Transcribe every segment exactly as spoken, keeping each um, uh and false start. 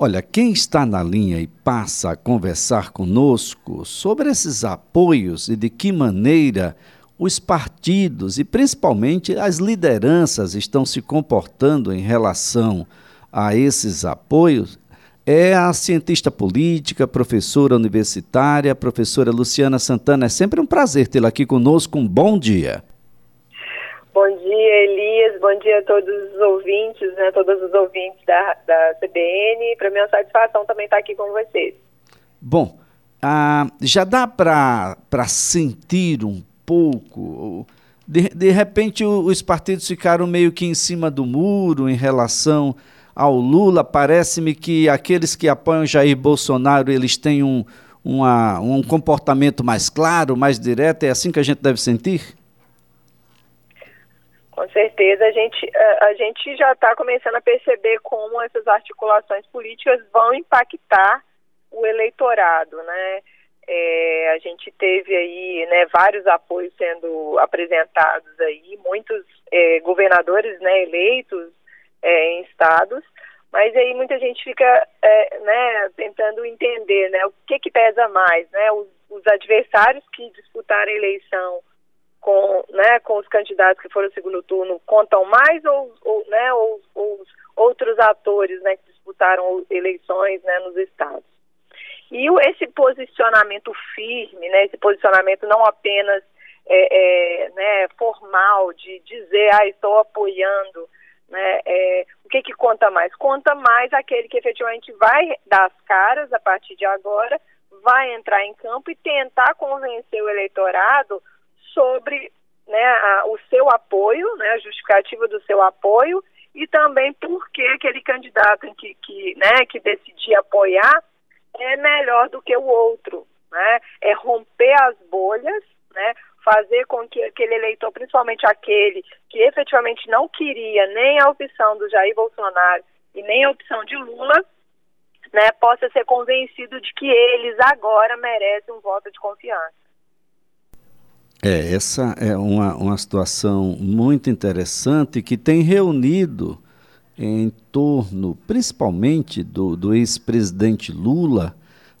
Olha, quem está na linha e passa a conversar conosco sobre esses apoios e de que maneira os partidos e principalmente as lideranças estão se comportando em relação a esses apoios é a cientista política, professora universitária, professora Luciana Santana. É sempre um prazer tê-la aqui conosco. Um bom dia. Bom dia, Elias. Bom dia a todos os ouvintes, né? Todos os ouvintes da, da C B N. Para mim é uma satisfação também estar aqui com vocês. Bom, ah, já dá para sentir um pouco... De, de repente, os partidos ficaram meio que em cima do muro em relação ao Lula. Parece-me que aqueles que apoiam Jair Bolsonaro, eles têm um, uma, um comportamento mais claro, mais direto. É assim que a gente deve sentir? Com certeza, a gente, a gente já está começando a perceber como essas articulações políticas vão impactar o eleitorado, né? É, a gente teve aí, né, vários apoios sendo apresentados aí, muitos é, governadores, né, eleitos é, em estados, mas aí muita gente fica é, né, tentando entender, né, o que que pesa mais, né, os, os adversários que disputaram a eleição com, né, com os candidatos que foram ao segundo turno contam mais ou, ou, né, ou, ou os outros atores, né, que disputaram eleições, né, nos estados. E esse posicionamento firme, né, esse posicionamento não apenas é, é, né, formal de dizer, ah, estou apoiando, né, é, o que que conta mais? Conta mais aquele que efetivamente vai dar as caras a partir de agora, vai entrar em campo e tentar convencer o eleitorado sobre, né, a, o seu apoio, né, a justificativa do seu apoio e também por que aquele candidato que, que, né, que decidir apoiar é melhor do que o outro, né? É romper as bolhas, né? Fazer com que aquele eleitor, principalmente aquele que efetivamente não queria nem a opção do Jair Bolsonaro e nem a opção de Lula, né, possa ser convencido de que eles agora merecem um voto de confiança. É, essa é uma, uma situação muito interessante que tem reunido em torno, principalmente, do, do ex-presidente Lula,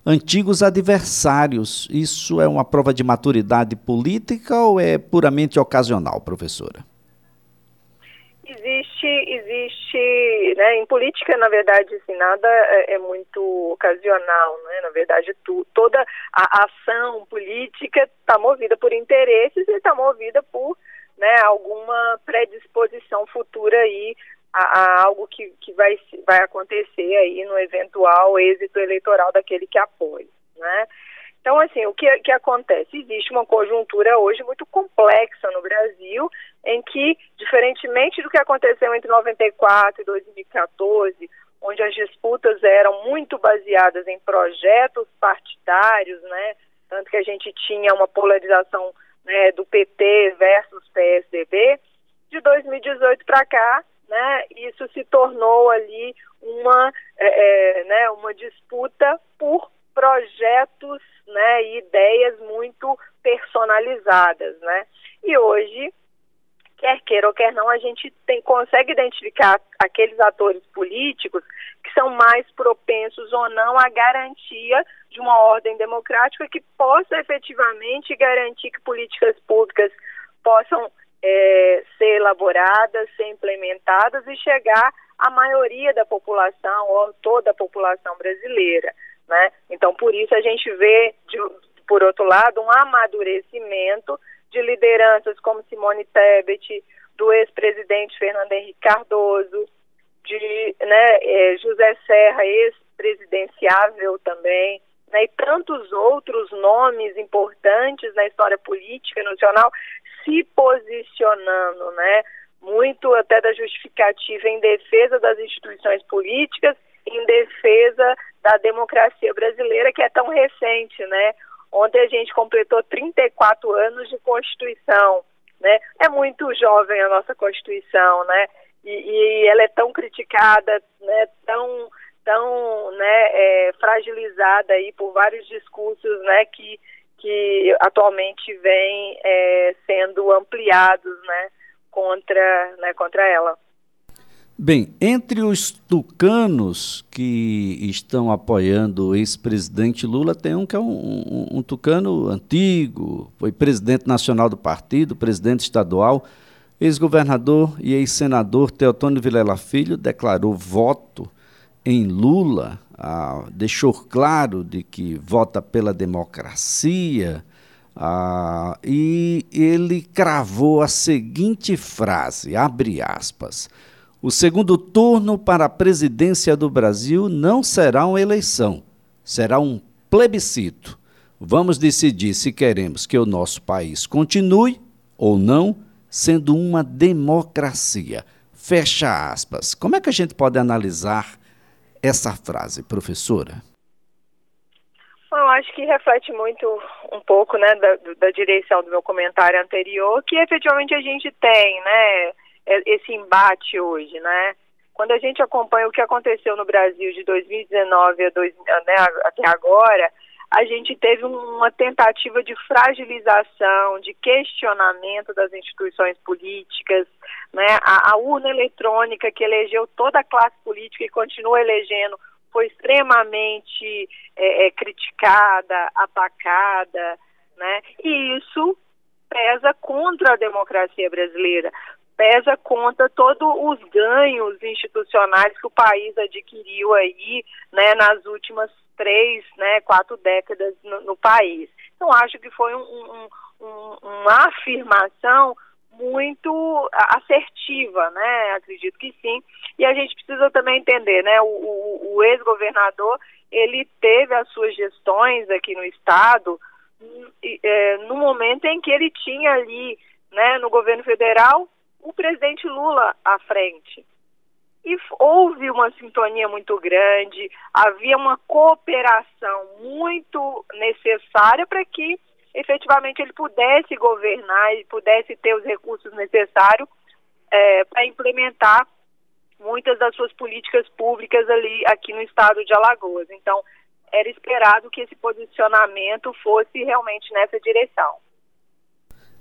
antigos adversários. Isso é uma prova de maturidade política ou é puramente ocasional, professora? Existe, existe, né, em política, na verdade, assim, nada é, é muito ocasional, né, na verdade, tu, toda a ação política está movida por interesses e está movida por, né, alguma predisposição futura aí, a, a algo que, que vai, vai acontecer aí no eventual êxito eleitoral daquele que apoia, né? Então, assim, o que, que acontece? Existe uma conjuntura hoje muito complexa no Brasil, em que, diferentemente do que aconteceu entre noventa e quatro e dois mil e quatorze, onde as disputas eram muito baseadas em projetos partidários, né? Tanto que a gente tinha uma polarização, né, do P T versus P S D B, de dois mil e dezoito para cá, né, isso se tornou ali uma, é, é, né, uma disputa por projetos, né, e ideias muito personalizadas, né? E hoje, quer queira ou quer não, a gente tem, consegue identificar aqueles atores políticos que são mais propensos ou não à garantia de uma ordem democrática que possa efetivamente garantir que políticas públicas possam É, ser elaboradas, ser implementadas e chegar à maioria da população ou toda a população brasileira, né? Então, por isso a gente vê, de, por outro lado, um amadurecimento de lideranças como Simone Tebet, do ex-presidente Fernando Henrique Cardoso, de, né, é, José Serra, ex-presidenciável também, né, e tantos outros nomes importantes na história política nacional se posicionando, né, muito até da justificativa em defesa das instituições políticas, em defesa da democracia brasileira, que é tão recente, né? Ontem a gente completou trinta e quatro anos de Constituição, né? É muito jovem a nossa Constituição, né? E, e ela é tão criticada, né, tão... tão, né, é, fragilizada aí por vários discursos, né, que, que atualmente vêm é, sendo ampliados, né, contra, né, contra ela. Bem, entre os tucanos que estão apoiando o ex-presidente Lula, tem um que é um, um, um tucano antigo, foi presidente nacional do partido, presidente estadual, ex-governador e ex-senador Teotônio Vilela Filho declarou voto em Lula, ah, deixou claro de que vota pela democracia, ah, e ele cravou a seguinte frase, abre aspas, o segundo turno para a presidência do Brasil não será uma eleição, será um plebiscito. Vamos decidir se queremos que o nosso país continue ou não sendo uma democracia. Fecha aspas. Como é que a gente pode analisar essa frase, professora? Eu acho que reflete muito um pouco, né, da, da direção do meu comentário anterior, que efetivamente a gente tem, né, esse embate hoje, né? Quando a gente acompanha o que aconteceu no Brasil de dois mil e dezenove a dois, né, até agora, a gente teve uma tentativa de fragilização, de questionamento das instituições políticas, né? A, a urna eletrônica que elegeu toda a classe política e continua elegendo foi extremamente é, é, criticada, atacada, né? E isso pesa contra a democracia brasileira. Pesa contra todos os ganhos institucionais que o país adquiriu aí, né, nas últimas três, né, quatro décadas no, no país. Então, acho que foi um, um, um, uma afirmação muito assertiva, né? Acredito que sim. E a gente precisa também entender, né? O, o, o ex-governador, ele teve as suas gestões aqui no estado, é, no momento em que ele tinha ali, né, no governo federal, o presidente Lula à frente. E houve uma sintonia muito grande, havia uma cooperação muito necessária para que efetivamente ele pudesse governar e pudesse ter os recursos necessários é, para implementar muitas das suas políticas públicas ali aqui no estado de Alagoas. Então, era esperado que esse posicionamento fosse realmente nessa direção.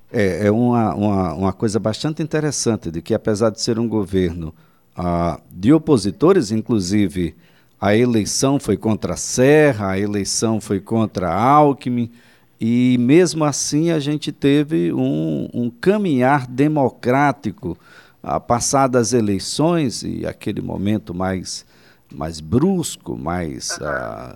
É, é uma, uma, uma coisa bastante interessante, de que apesar de ser um governo ah, de opositores, inclusive a eleição foi contra a Serra, a eleição foi contra a Alckmin, e mesmo assim a gente teve um, um caminhar democrático. Ah, passadas as eleições e aquele momento mais, mais brusco, mais, ah,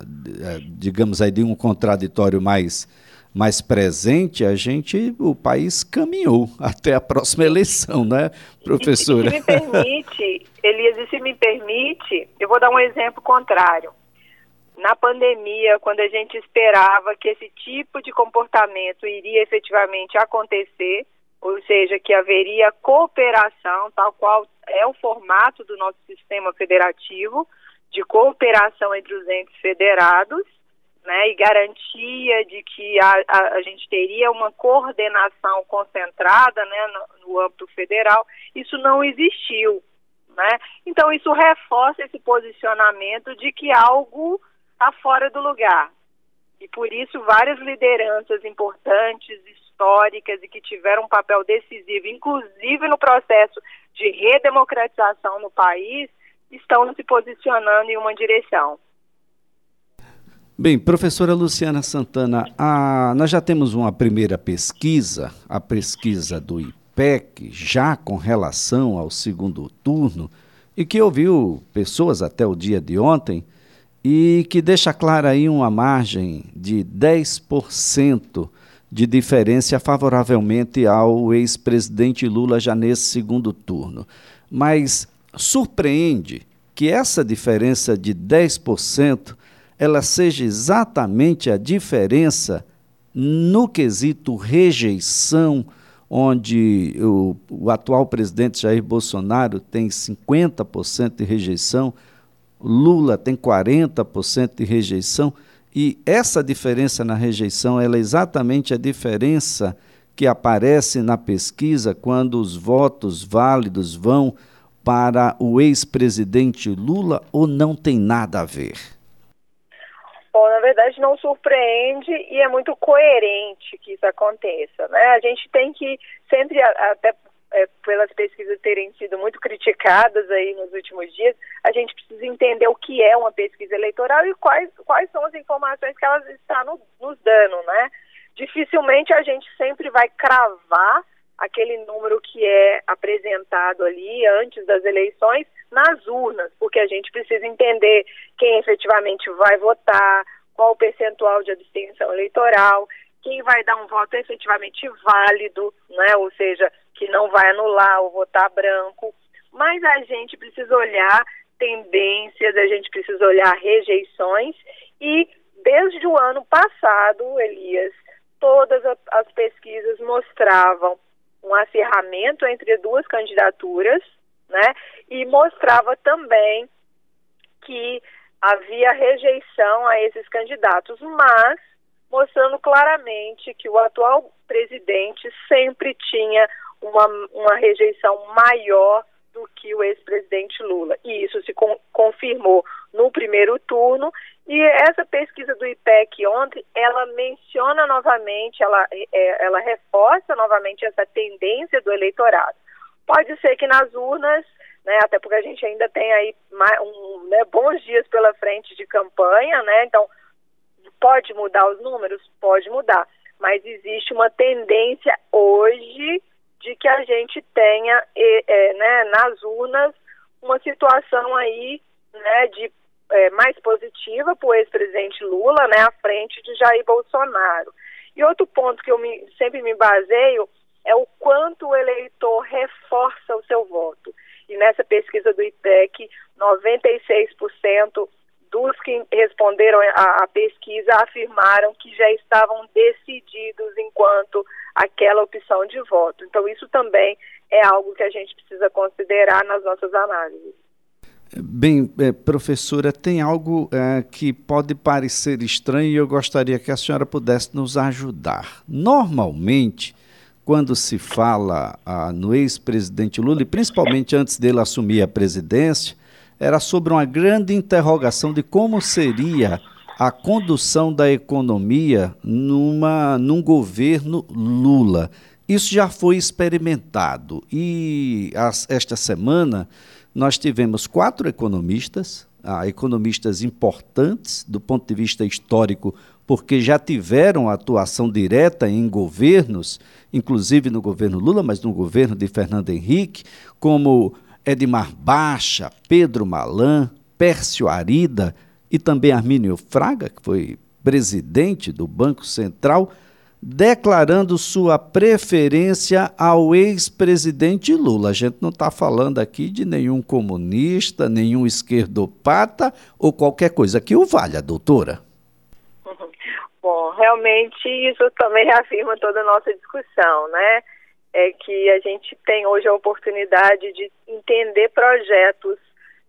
digamos aí, de um contraditório mais... mais presente, a gente, o país caminhou até a próxima eleição, né, professora? Se me permite, Elias, e se me permite, eu vou dar um exemplo contrário. Na pandemia, quando a gente esperava que esse tipo de comportamento iria efetivamente acontecer, ou seja, que haveria cooperação, tal qual é o formato do nosso sistema federativo, de cooperação entre os entes federados, né, e garantia de que a, a, a gente teria uma coordenação concentrada, né, no, no âmbito federal, isso não existiu, né? Então, isso reforça esse posicionamento de que algo está fora do lugar. E, por isso, várias lideranças importantes, históricas e que tiveram um papel decisivo, inclusive no processo de redemocratização no país, estão se posicionando em uma direção. Bem, professora Luciana Santana, a, nós já temos uma primeira pesquisa, a pesquisa do I P E C, já com relação ao segundo turno, e que ouviu pessoas até o dia de ontem, e que deixa clara aí uma margem de dez por cento de diferença favoravelmente ao ex-presidente Lula já nesse segundo turno. Mas surpreende que essa diferença de dez por cento ela seja exatamente a diferença no quesito rejeição, onde o, o atual presidente Jair Bolsonaro tem cinquenta por cento de rejeição, Lula tem quarenta por cento de rejeição, e essa diferença na rejeição ela é exatamente a diferença que aparece na pesquisa quando os votos válidos vão para o ex-presidente Lula, ou não tem nada a ver? Bom, na verdade não surpreende e é muito coerente que isso aconteça, né? A gente tem que sempre, até é, pelas pesquisas terem sido muito criticadas aí nos últimos dias, a gente precisa entender o que é uma pesquisa eleitoral e quais, quais são as informações que elas estão no, nos dando, né? Dificilmente a gente sempre vai cravar aquele número que é apresentado ali antes das eleições nas urnas, porque a gente precisa entender quem efetivamente vai votar, qual o percentual de abstenção eleitoral, quem vai dar um voto efetivamente válido, né? Ou seja, que não vai anular ou votar branco. Mas a gente precisa olhar tendências, a gente precisa olhar rejeições e desde o ano passado, Elias, todas as pesquisas mostravam um acirramento entre duas candidaturas, né? E mostrava também que havia rejeição a esses candidatos, mas mostrando claramente que o atual presidente sempre tinha uma, uma rejeição maior do que o ex-presidente Lula. E isso se con- confirmou no primeiro turno. E essa pesquisa do I P E C ontem, ela menciona novamente, ela, é, ela reforça novamente essa tendência do eleitorado. Pode ser que nas urnas, né, até porque a gente ainda tem aí um, né, bons dias pela frente de campanha, né, então pode mudar os números? Pode mudar, mas existe uma tendência hoje de que a gente tenha é, é, né, nas urnas uma situação aí, né, de É, mais positiva para o ex-presidente Lula, né, à frente de Jair Bolsonaro. E outro ponto que eu me, sempre me baseio é o quanto o eleitor reforça o seu voto. E nessa pesquisa do I P E C, noventa e seis por cento dos que responderam à pesquisa afirmaram que já estavam decididos enquanto aquela opção de voto. Então isso também é algo que a gente precisa considerar nas nossas análises. Bem, professora, tem algo é, que pode parecer estranho e eu gostaria que a senhora pudesse nos ajudar. Normalmente, quando se fala ah, no ex-presidente Lula, e principalmente antes dele assumir a presidência, era sobre uma grande interrogação de como seria a condução da economia numa, num governo Lula. Isso já foi experimentado e as, esta semana nós tivemos quatro economistas, ah, economistas importantes do ponto de vista histórico, porque já tiveram atuação direta em governos, inclusive no governo Lula, mas no governo de Fernando Henrique, como Edmar Baixa, Pedro Malan, Pércio Arida e também Armínio Fraga, que foi presidente do Banco Central, declarando sua preferência ao ex-presidente Lula. A gente não está falando aqui de nenhum comunista, nenhum esquerdopata ou qualquer coisa que o valha, doutora. Bom, realmente isso também reafirma toda a nossa discussão, né? É que a gente tem hoje a oportunidade de entender projetos,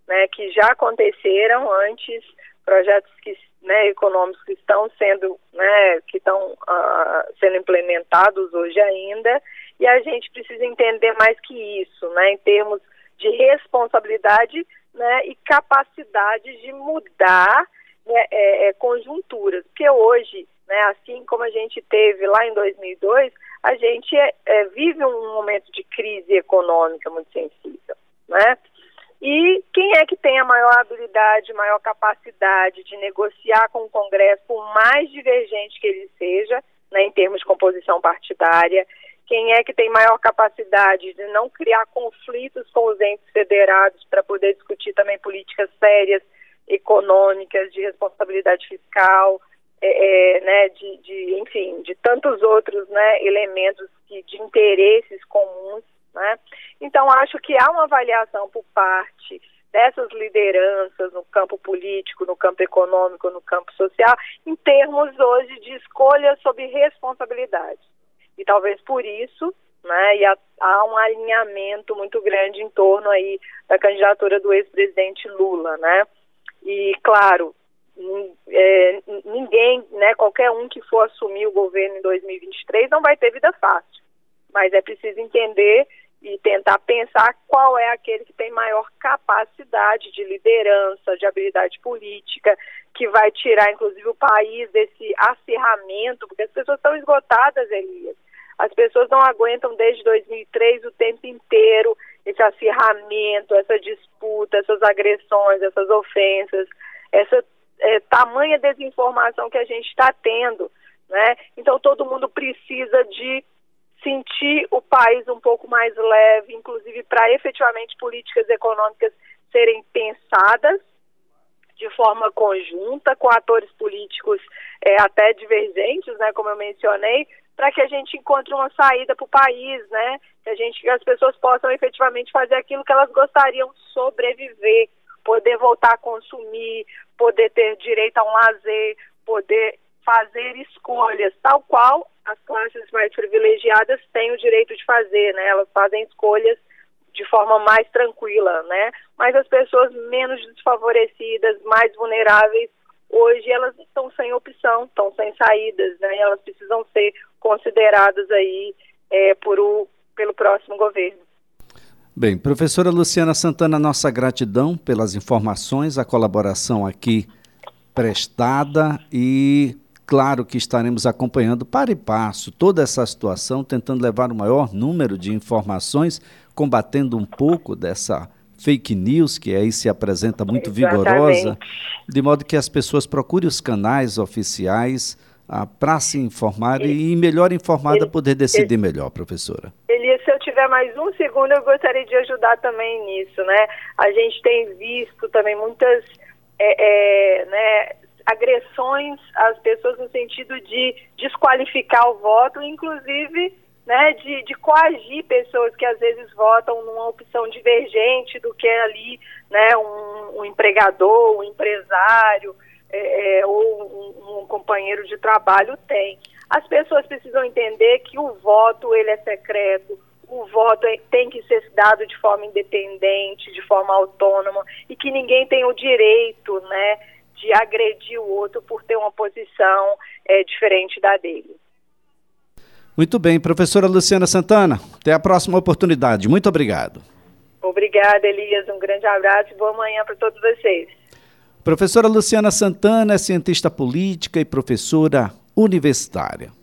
né, que já aconteceram antes, projetos que Né, econômicos que estão sendo, né, que estão uh, sendo implementados hoje ainda, e a gente precisa entender mais que isso, né, em termos de responsabilidade, né, e capacidade de mudar, né, é, é, conjunturas, porque hoje, né, assim como a gente teve lá em dois mil e dois, a gente é, é, vive um momento de crise econômica muito sensível, né? E quem é que tem a maior habilidade, maior capacidade de negociar com o Congresso, por mais divergente que ele seja, né, em termos de composição partidária? Quem é que tem maior capacidade de não criar conflitos com os entes federados para poder discutir também políticas sérias, econômicas, de responsabilidade fiscal, é, é, né, de, de, enfim, de tantos outros, né, elementos que, de interesses comuns? Né? Então, acho que há uma avaliação por parte dessas lideranças no campo político, no campo econômico, no campo social, em termos hoje de escolha sobre responsabilidade. E talvez por isso, né, e há, há um alinhamento muito grande em torno aí da candidatura do ex-presidente Lula, né? E, claro, n- é, ninguém, né, qualquer um que for assumir o governo em dois mil e vinte e três não vai ter vida fácil. Mas é preciso entender e tentar pensar qual é aquele que tem maior capacidade de liderança, de habilidade política, que vai tirar, inclusive, o país desse acirramento, porque as pessoas estão esgotadas, Elias. As pessoas não aguentam desde dois mil e três o tempo inteiro esse acirramento, essa disputa, essas agressões, essas ofensas, essa é, tamanha desinformação que a gente está tendo, né? Então todo mundo precisa de sentir o país um pouco mais leve, inclusive para efetivamente políticas econômicas serem pensadas de forma conjunta, com atores políticos é, até divergentes, né, como eu mencionei, para que a gente encontre uma saída para o país, né? Que a gente, que as pessoas possam efetivamente fazer aquilo que elas gostariam, sobreviver, poder voltar a consumir, poder ter direito a um lazer, poder fazer escolhas, tal qual as classes mais privilegiadas têm o direito de fazer, né? Elas fazem escolhas de forma mais tranquila, né? Mas as pessoas menos desfavorecidas, mais vulneráveis, hoje elas estão sem opção, estão sem saídas, né? Elas precisam ser consideradas aí é, por o, pelo próximo governo. Bem, professora Luciana Santana, nossa gratidão pelas informações, a colaboração aqui prestada e claro que estaremos acompanhando para e passo toda essa situação, tentando levar o maior número de informações, combatendo um pouco dessa fake news, que aí se apresenta muito vigorosa, de modo que as pessoas procurem os canais oficiais ah, para se informar e, e melhor informada poder decidir melhor, professora. Elias, se eu tiver mais um segundo, eu gostaria de ajudar também nisso, né? A gente tem visto também muitas é, é, né, agressões às pessoas no sentido de desqualificar o voto, inclusive... Né, de, de coagir pessoas que às vezes votam numa opção divergente do que ali, né, um, um empregador, um empresário é, é, ou um, um companheiro de trabalho tem. As pessoas precisam entender que o voto ele é secreto, o voto é, tem que ser dado de forma independente, de forma autônoma e que ninguém tem o direito, né, de agredir o outro por ter uma posição é, diferente da dele. Muito bem, professora Luciana Santana, até a próxima oportunidade. Muito obrigado. Obrigada, Elias. Um grande abraço e boa manhã para todos vocês. Professora Luciana Santana é cientista política e professora universitária.